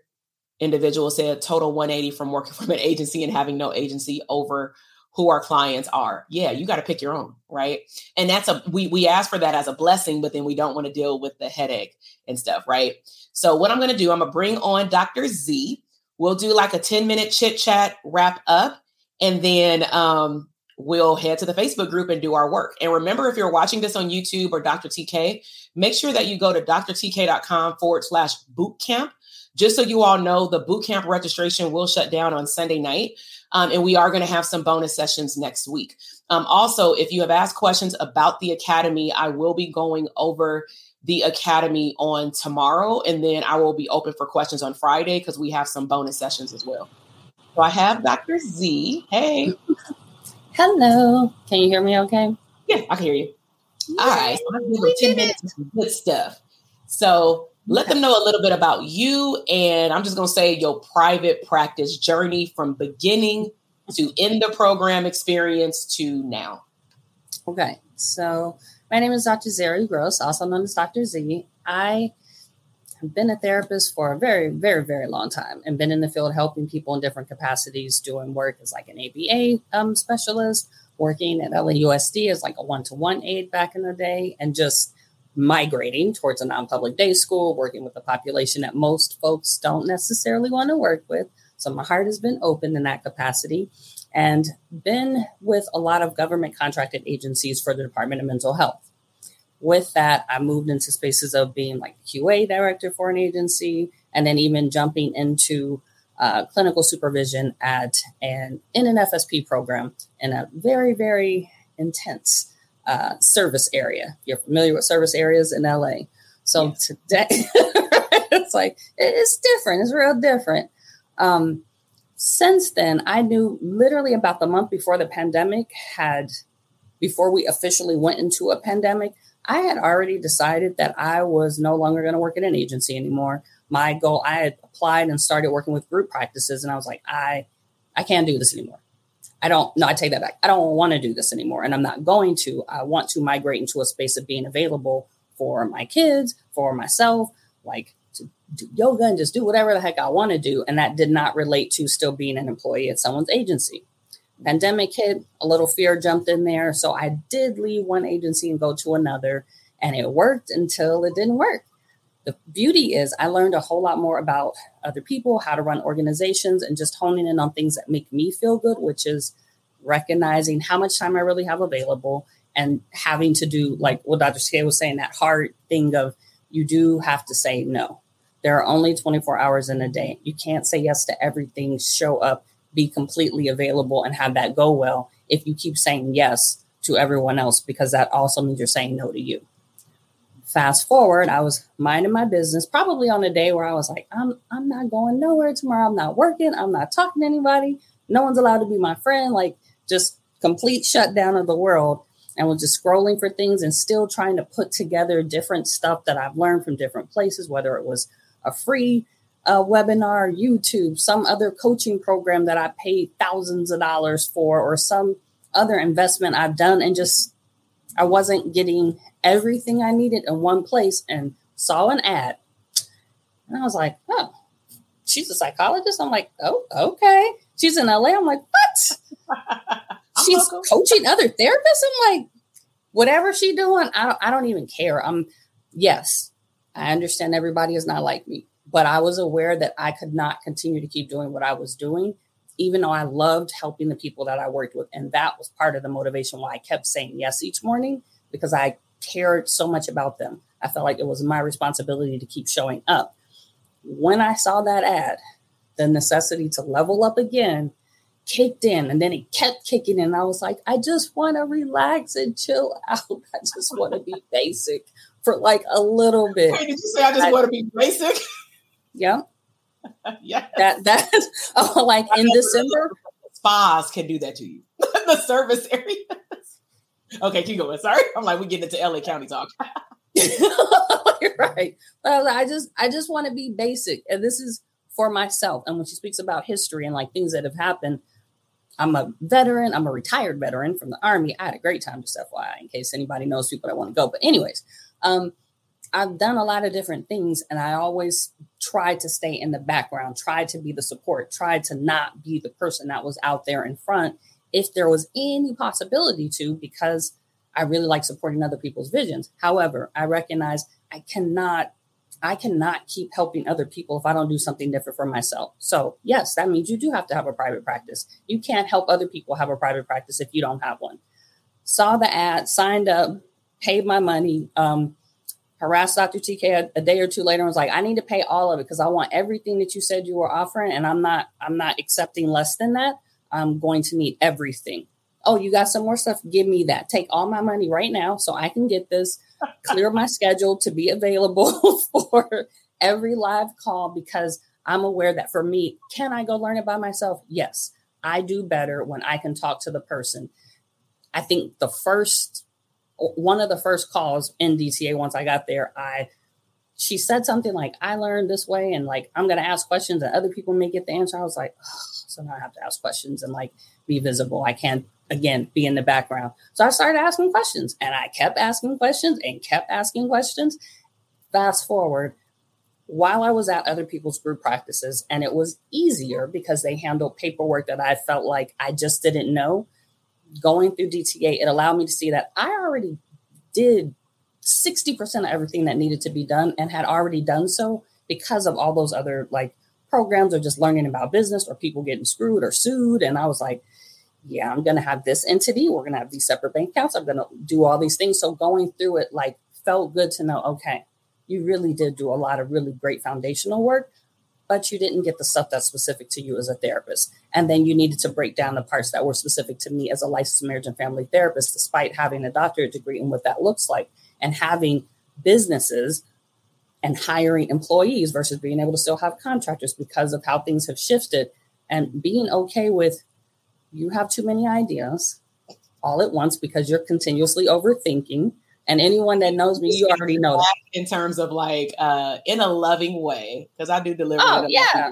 individual said total one eighty from working from an agency and having no agency over who our clients are. Yeah, you got to pick your own, right? And that's a, we we ask for that as a blessing, but then we don't want to deal with the headache and stuff, right? So what I'm going to do, I'm going to bring on Doctor Z. We'll do like a ten minute chit chat wrap up, and then um, we'll head to the Facebook group and do our work. And remember, if you're watching this on YouTube or Doctor T K, make sure that you go to drtk.com forward slash bootcamp. Just so you all know, the bootcamp registration will shut down on Sunday night. Um, and we are going to have some bonus sessions next week. Um, also, if you have asked questions about the Academy, I will be going over the Academy on tomorrow. And then I will be open for questions on Friday because we have some bonus sessions as well. So I have Doctor Z. Hey. Hello. Can you hear me okay? Yeah, I can hear you. Yay. All right. So I'm doing ten minutes of good stuff. So let them know a little bit about you. And I'm just going to say your private practice journey from beginning to end the program experience to now. Okay, so my name is Doctor Zari Gross, also known as Doctor Z. I have been a therapist for a very, very, very long time and been in the field helping people in different capacities, doing work as like an A B A um, specialist, working at L A U S D as like a one-to-one aide back in the day, and just migrating towards a non-public day school, working with a population that most folks don't necessarily want to work with. So my heart has been open in that capacity, and been with a lot of government contracted agencies for the Department of Mental Health. With that, I moved into spaces of being like Q A director for an agency, and then even jumping into uh, clinical supervision at an in an F S P program in a very, very intense uh, service area. You're familiar with service areas in L A. So yeah. Today, it's like, it's different. It's real different. Um, Since then, I knew literally about the month before the pandemic had, before we officially went into a pandemic, I had already decided that I was no longer going to work at an agency anymore. My goal, I had applied and started working with group practices, and I was like, I, I can't do this anymore. I don't, no, I take that back. I don't want to do this anymore, and I'm not going to. I want to migrate into a space of being available for my kids, for myself, like do yoga and just do whatever the heck I want to do. And that did not relate to still being an employee at someone's agency. Pandemic hit, a little fear jumped in there. So I did leave one agency and go to another, and it worked until it didn't work. The beauty is I learned a whole lot more about other people, how to run organizations, and just honing in on things that make me feel good, which is recognizing how much time I really have available and having to do, like what Doctor T K was saying, that hard thing of you do have to say no. There are only twenty-four hours in a day. You can't say yes to everything, show up, be completely available, and have that go well if you keep saying yes to everyone else, because that also means you're saying no to you. Fast forward, I was minding my business, probably on a day where I was like, I'm I'm not going nowhere tomorrow. I'm not working. I'm not talking to anybody. No one's allowed to be my friend. Like, just complete shutdown of the world. And was just scrolling for things and still trying to put together different stuff that I've learned from different places, whether it was a free uh, webinar, YouTube, some other coaching program that I paid thousands of dollars for, or some other investment I've done. And just, I wasn't getting everything I needed in one place, and saw an ad. And I was like, oh, she's a psychologist. I'm like, oh, okay. She's in L A. I'm like, what? She's coaching other therapists. I'm like, whatever she doing, I don't, I don't even care. I'm yes. I understand everybody is not like me, but I was aware that I could not continue to keep doing what I was doing, even though I loved helping the people that I worked with. And that was part of the motivation why I kept saying yes each morning, because I cared so much about them. I felt like it was my responsibility to keep showing up. When I saw that ad, the necessity to level up again kicked in, and then it kept kicking in. I was like, I just want to relax and chill out. I just want to be basic for like a little bit. Hey, did you say I just I, want to be basic? Yeah. Yeah. That that oh, like I in December. Spas can do that to you. The service areas. Okay, keep going. Sorry. I'm like, we're getting into L A County talk. You're right. But I just I just want to be basic. And this is for myself. And when she speaks about history and like things that have happened, I'm a veteran. I'm a retired veteran from the Army. I had a great time, just F Y I, in case anybody knows people that want to go. But anyways, um, I've done a lot of different things, and I always tried to stay in the background, tried to be the support, tried to not be the person that was out there in front if there was any possibility to, because I really like supporting other people's visions. However, I recognize I cannot I cannot keep helping other people if I don't do something different for myself. So yes, that means you do have to have a private practice. You can't help other people have a private practice if you don't have one. Saw the ad, signed up, paid my money, um, harassed Doctor T K a, a day or two later, and was like, I need to pay all of it because I want everything that you said you were offering, and I'm not, I'm not accepting less than that. I'm going to need everything. Oh, you got some more stuff? Give me that. Take all my money right now so I can get this. Clear my schedule to be available for every live call, because I'm aware that for me, can I go learn it by myself? Yes, I do better when I can talk to the person. I think the first, one of the first calls in D T A, once I got there, I, she said something like, I learned this way, and like, I'm going to ask questions and other people may get the answer. I was like, oh, so now I have to ask questions and like be visible. I can't again, be in the background. So I started asking questions and I kept asking questions and kept asking questions. Fast forward, while I was at other people's group practices, and it was easier because they handled paperwork that I felt like I just didn't know. Going through D T A, it allowed me to see that I already did sixty percent of everything that needed to be done and had already done so because of all those other like programs or just learning about business or people getting screwed or sued. And I was like, yeah, I'm going to have this entity. We're going to have these separate bank accounts. I'm going to do all these things. So going through it, like, felt good to know, okay, you really did do a lot of really great foundational work, but you didn't get the stuff that's specific to you as a therapist. And then you needed to break down the parts that were specific to me as a licensed marriage and family therapist, despite having a doctorate degree and what that looks like and having businesses and hiring employees versus being able to still have contractors because of how things have shifted, and being okay with you have too many ideas all at once because you're continuously overthinking. And anyone that knows me, you already know that. In terms of like, uh, in a loving way, because I do deliver. Oh, yeah.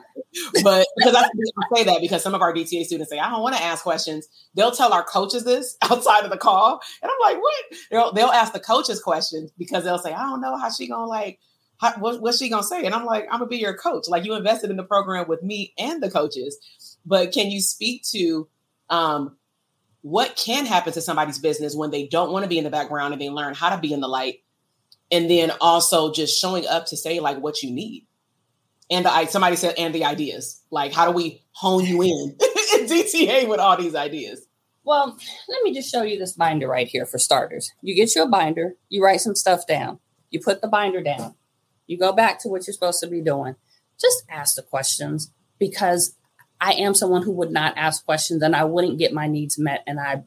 But because I say that because some of our D T A students say, I don't want to ask questions. They'll tell our coaches this outside of the call. And I'm like, what? They'll, they'll ask the coaches questions because they'll say, I don't know how she going to like, how, what, what's she going to say? And I'm like, I'm going to be your coach. Like, you invested in the program with me and the coaches. But can you speak to, um, what can happen to somebody's business when they don't want to be in the background and they learn how to be in the light? And then also just showing up to say like what you need. And the, somebody said, and the ideas, like, how do we hone you in in D T A with all these ideas? Well, let me just show you this binder right here for starters. You get you a binder, you write some stuff down, you put the binder down, you go back to what you're supposed to be doing. Just ask the questions, because I am someone who would not ask questions and I wouldn't get my needs met. And I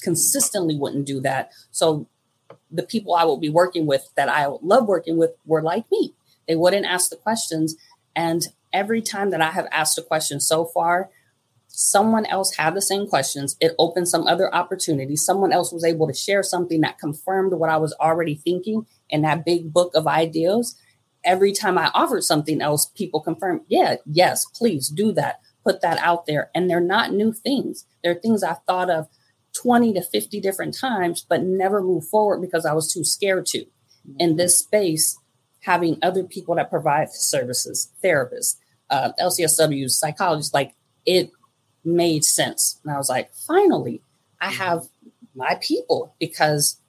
consistently wouldn't do that. So the people I would be working with that I love working with were like me. They wouldn't ask the questions. And every time that I have asked a question so far, someone else had the same questions. It opened some other opportunity. Someone else was able to share something that confirmed what I was already thinking in that big book of ideas. Every time I offered something else, people confirmed, yeah, yes, please do that. Put that out there. And they're not new things. They're things I've thought of twenty to fifty different times, but never moved forward because I was too scared to. Mm-hmm. In this space, having other people that provide services, therapists, uh, L C S Ws, psychologists, like, it made sense. And I was like, finally, I have my people, because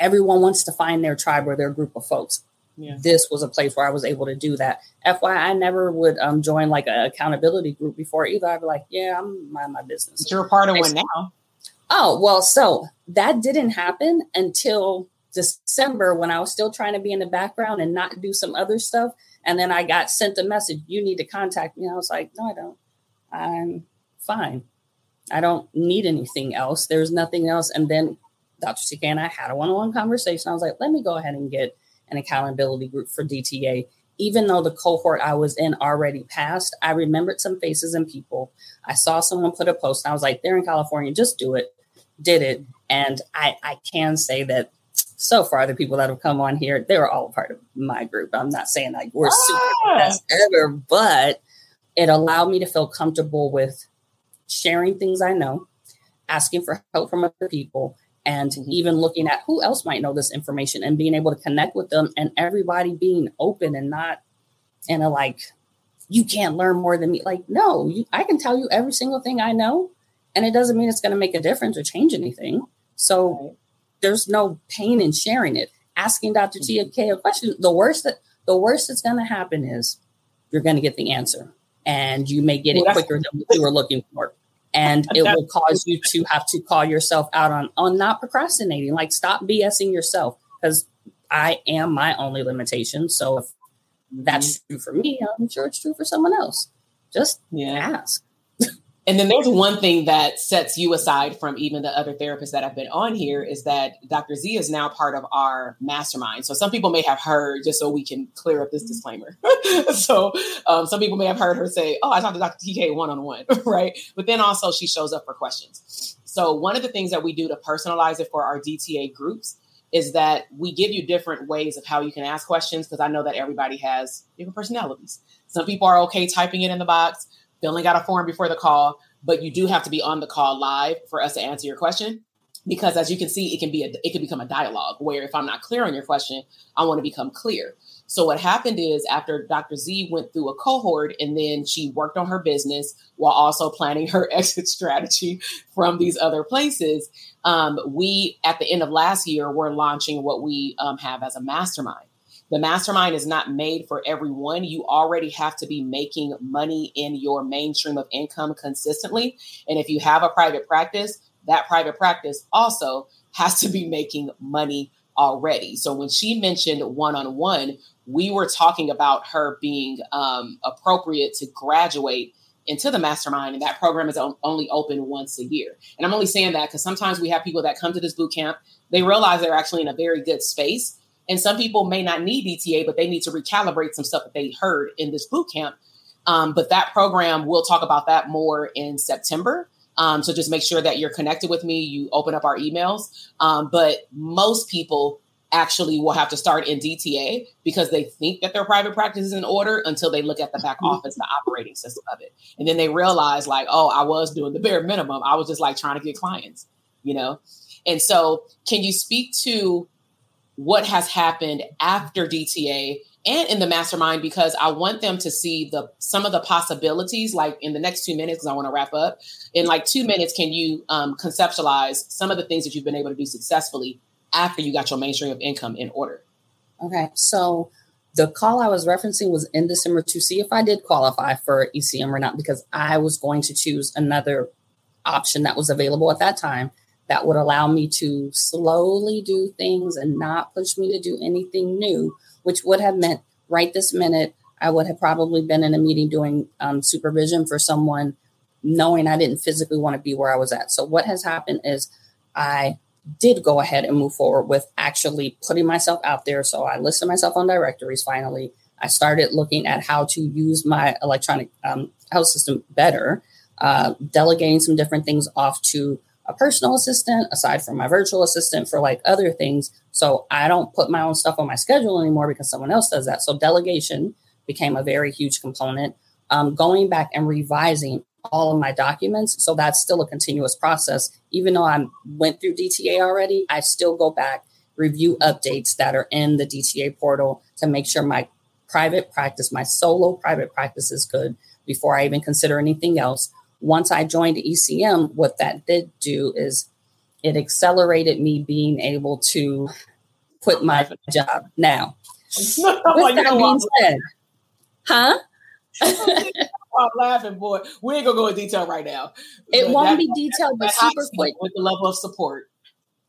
everyone wants to find their tribe or their group of folks. Yeah. This was a place where I was able to do that. F Y I, I never would um, join like an accountability group before either. I'd be like, yeah, I'm mind my business. But you're a part of one now. Oh, well, so that didn't happen until December when I was still trying to be in the background and not do some other stuff. And then I got sent a message, you need to contact me. I was like, no, I don't. I'm fine. I don't need anything else. There's nothing else. And then Doctor T K and I had a one-on-one conversation. I was like, let me go ahead and get an accountability group for D T A. Even though the cohort I was in already passed, I remembered some faces and people. I saw someone put a post and I was like, they're in California, just do it. Did it. And I, I can say that so far, the people that have come on here, they were all part of my group. I'm not saying like we're ah. super best ever, but it allowed me to feel comfortable with sharing things I know, asking for help from other people, and even looking at who else might know this information and being able to connect with them, and everybody being open and not in a like, you can't learn more than me. Like, no, you, I can tell you every single thing I know. And it doesn't mean it's going to make a difference or change anything. So there's no pain in sharing it. Asking Doctor T K a question, the worst that the worst that's going to happen is you're going to get the answer, and you may get it quicker than what you were looking for. And it will cause you to have to call yourself out on, on not procrastinating. Like, stop BSing yourself, because I am my only limitation. So if that's true for me, I'm sure it's true for someone else. Just yeah. ask. And then there's one thing that sets you aside from even the other therapists that have been on here, is that Doctor Z is now part of our mastermind. So some people may have heard, just so we can clear up this disclaimer. so um, some people may have heard her say, oh, I talked to Doctor T K one-on-one, right? But then also she shows up for questions. So one of the things that we do to personalize it for our D T A groups is that we give you different ways of how you can ask questions, because I know that everybody has different personalities. Some people are okay typing it in the box. They only got a form before the call, but you do have to be on the call live for us to answer your question. Because as you can see, it can be a, it can become a dialogue where if I'm not clear on your question, I want to become clear. So what happened is after Doctor Z went through a cohort and then she worked on her business while also planning her exit strategy from these other places, um, we at the end of last year were launching what we um, have as a mastermind. The mastermind is not made for everyone. You already have to be making money in your mainstream of income consistently. And if you have a private practice, that private practice also has to be making money already. So when she mentioned one-on-one, we were talking about her being um, appropriate to graduate into the mastermind. And that program is only open once a year. And I'm only saying that because sometimes we have people that come to this boot camp. They realize they're actually in a very good space. And some people may not need D T A, but they need to recalibrate some stuff that they heard in this boot camp. Um, but that program, we'll talk about that more in September. Um, so just make sure that you're connected with me. You open up our emails. Um, but most people actually will have to start in D T A because they think that their private practice is in order until they look at the back office, the operating system of it. And then they realize like, oh, I was doing the bare minimum. I was just like trying to get clients, you know? And so can you speak to what has happened after D T A and in the mastermind, because I want them to see the some of the possibilities, like in the next two minutes, because I want to wrap up. In like two minutes, can you um, conceptualize some of the things that you've been able to do successfully after you got your mainstream of income in order? Okay, so the call I was referencing was in December to see if I did qualify for E C M or not, because I was going to choose another option that was available at that time that would allow me to slowly do things and not push me to do anything new, which would have meant right this minute, I would have probably been in a meeting doing um, supervision for someone, knowing I didn't physically want to be where I was at. So what has happened is I did go ahead and move forward with actually putting myself out there. So I listed myself on directories. Finally, I started looking at how to use my electronic um, health system better, uh, delegating some different things off to a personal assistant, aside from my virtual assistant for like other things. So I don't put my own stuff on my schedule anymore because someone else does that. So delegation became a very huge component. Um, going back and revising all of my documents. So that's still a continuous process. Even though I went through D T A already, I still go back, review updates that are in the D T A portal to make sure my private practice, my solo private practice is good before I even consider anything else. Once I joined E C M, what that did do is it accelerated me being able to quit my job now. With oh, that being said, huh? I'm laughing, boy. We ain't gonna go in detail right now. It but won't be detailed, but super quick. With the level of support.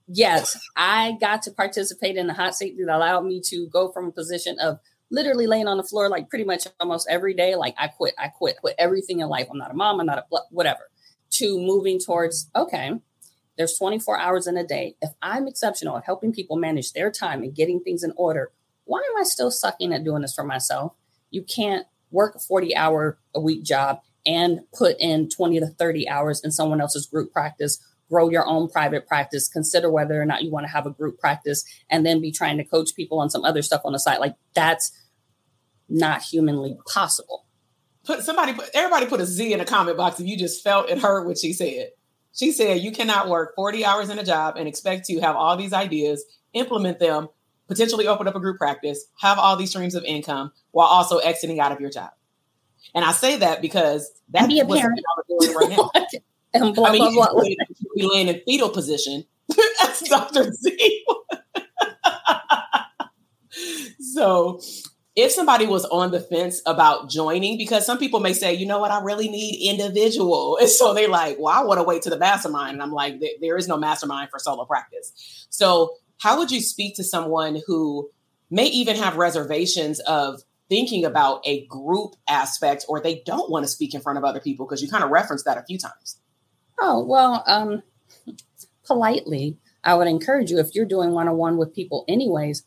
Yes, I got to participate in the hot seat that allowed me to go from a position of literally laying on the floor, like pretty much almost every day. Like I quit, I quit, quit everything in life. I'm not a mom. I'm not a whatever, to moving towards, okay, there's twenty-four hours in a day. If I'm exceptional at helping people manage their time and getting things in order, why am I still sucking at doing this for myself? You can't work a forty hour a week job and put in twenty to thirty hours in someone else's group practice, grow your own private practice, consider whether or not you want to have a group practice, and then be trying to coach people on some other stuff on the side. Like that's not humanly possible. Put somebody, put, everybody put a Z in the comment box if you just felt and heard what she said. She said, you cannot work forty hours in a job and expect to have all these ideas, implement them, potentially open up a group practice, have all these streams of income while also exiting out of your job. And I say that because that's be what I'm doing right now. And blah, I mean, blah, blah, you should be laying in fetal position as Doctor Z. So if somebody was on the fence about joining, because some people may say, you know what, I really need individual. And so they like, well, I want to wait to the mastermind. And I'm like, there, there is no mastermind for solo practice. So how would you speak to someone who may even have reservations of thinking about a group aspect, or they don't want to speak in front of other people? Because you kind of referenced that a few times. Oh, well, um, politely, I would encourage you, if you're doing one-on-one with people anyways,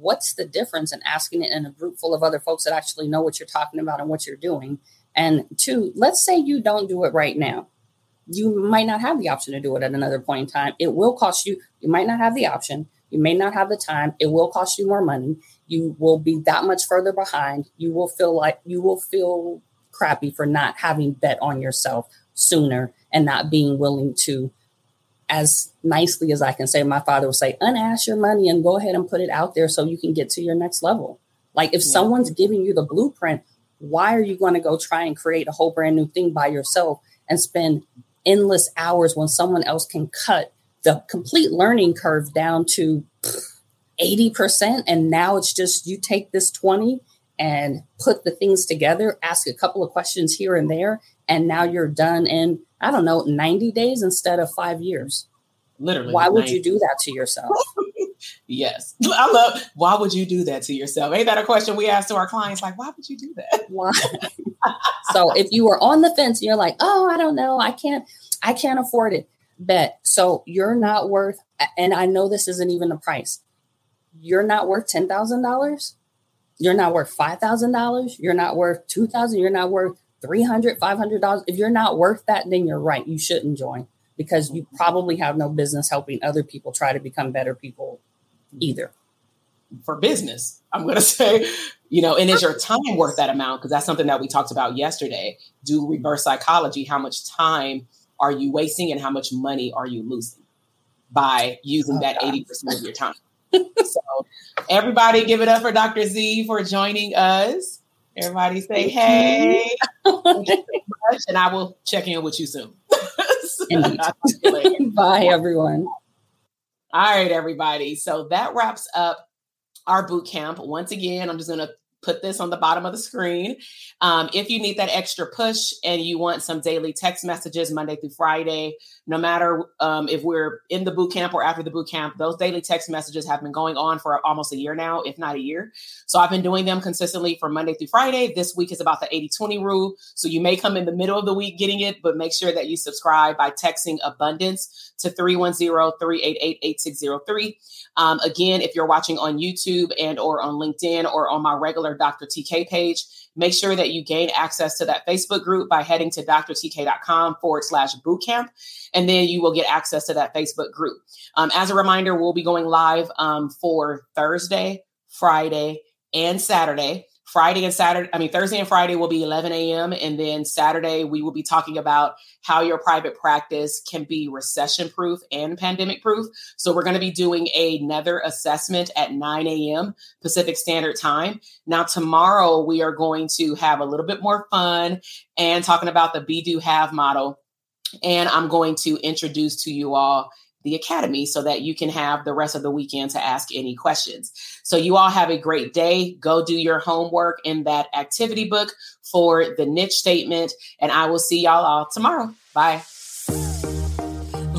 what's the difference in asking it in a group full of other folks that actually know what you're talking about and what you're doing? And two, let's say you don't do it right now. You might not have the option to do it at another point in time. It will cost you. You might not have the option. You may not have the time. It will cost you more money. You will be that much further behind. You will feel like you will feel crappy for not having bet on yourself sooner and not being willing to, as nicely as I can say, my father would say, unash your money and go ahead and put it out there so you can get to your next level. Like if yeah. someone's giving you the blueprint, why are you going to go try and create a whole brand new thing by yourself and spend endless hours when someone else can cut the complete learning curve down to eighty percent? And now it's just you take this twenty and put the things together, ask a couple of questions here and there, and now you're done in, I don't know, ninety days instead of five years. Literally. Why would you do that to yourself? Yes. I love, why would you do that to yourself? Ain't that a question we ask to our clients? Like, why would you do that? Why? So if you were on the fence and you're like, oh, I don't know, I can't, I can't afford it. Bet. So you're not worth, and I know this isn't even the price. You're not worth ten thousand dollars. You're not worth five thousand dollars. You're not worth two thousand dollars. You're not worth three hundred dollars, five hundred dollars. If you're not worth that, then you're right. You shouldn't join because you probably have no business helping other people try to become better people either. For business, I'm going to say, you know, and is your time worth that amount? Because that's something that we talked about yesterday. Do reverse psychology. How much time are you wasting and how much money are you losing by using oh, that God. eighty percent of your time? So everybody give it up for Doctor Z for joining us. Everybody say, hey, thank you so much, and I will check in with you soon. So, bye, everyone. All right, everybody. So that wraps up our boot camp. Once again, I'm just going to put this on the bottom of the screen. Um, if you need that extra push and you want some daily text messages Monday through Friday, no matter um, if we're in the boot camp or after the boot camp, those daily text messages have been going on for almost a year now, if not a year. So I've been doing them consistently from Monday through Friday. This week is about the eighty twenty rule. So you may come in the middle of the week getting it, but make sure that you subscribe by texting abundance to three one zero, three eight eight, eight six zero three. Um, again, if you're watching on YouTube and or on LinkedIn or on my regular Doctor T K page, make sure that you gain access to that Facebook group by heading to drtk.com forward slash bootcamp. And then you will get access to that Facebook group. Um, as a reminder, we'll be going live um, for Thursday, Friday, and Saturday. Friday and Saturday, I mean, Thursday and Friday will be eleven a.m. And then Saturday, we will be talking about how your private practice can be recession proof and pandemic proof. So we're going to be doing another assessment at nine a.m. Pacific Standard Time. Now, tomorrow, we are going to have a little bit more fun and talking about the Be Do Have model. And I'm going to introduce to you all the academy so that you can have the rest of the weekend to ask any questions. So you all have a great day. Go do your homework in that activity book for the niche statement. And I will see y'all all tomorrow. Bye.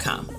com.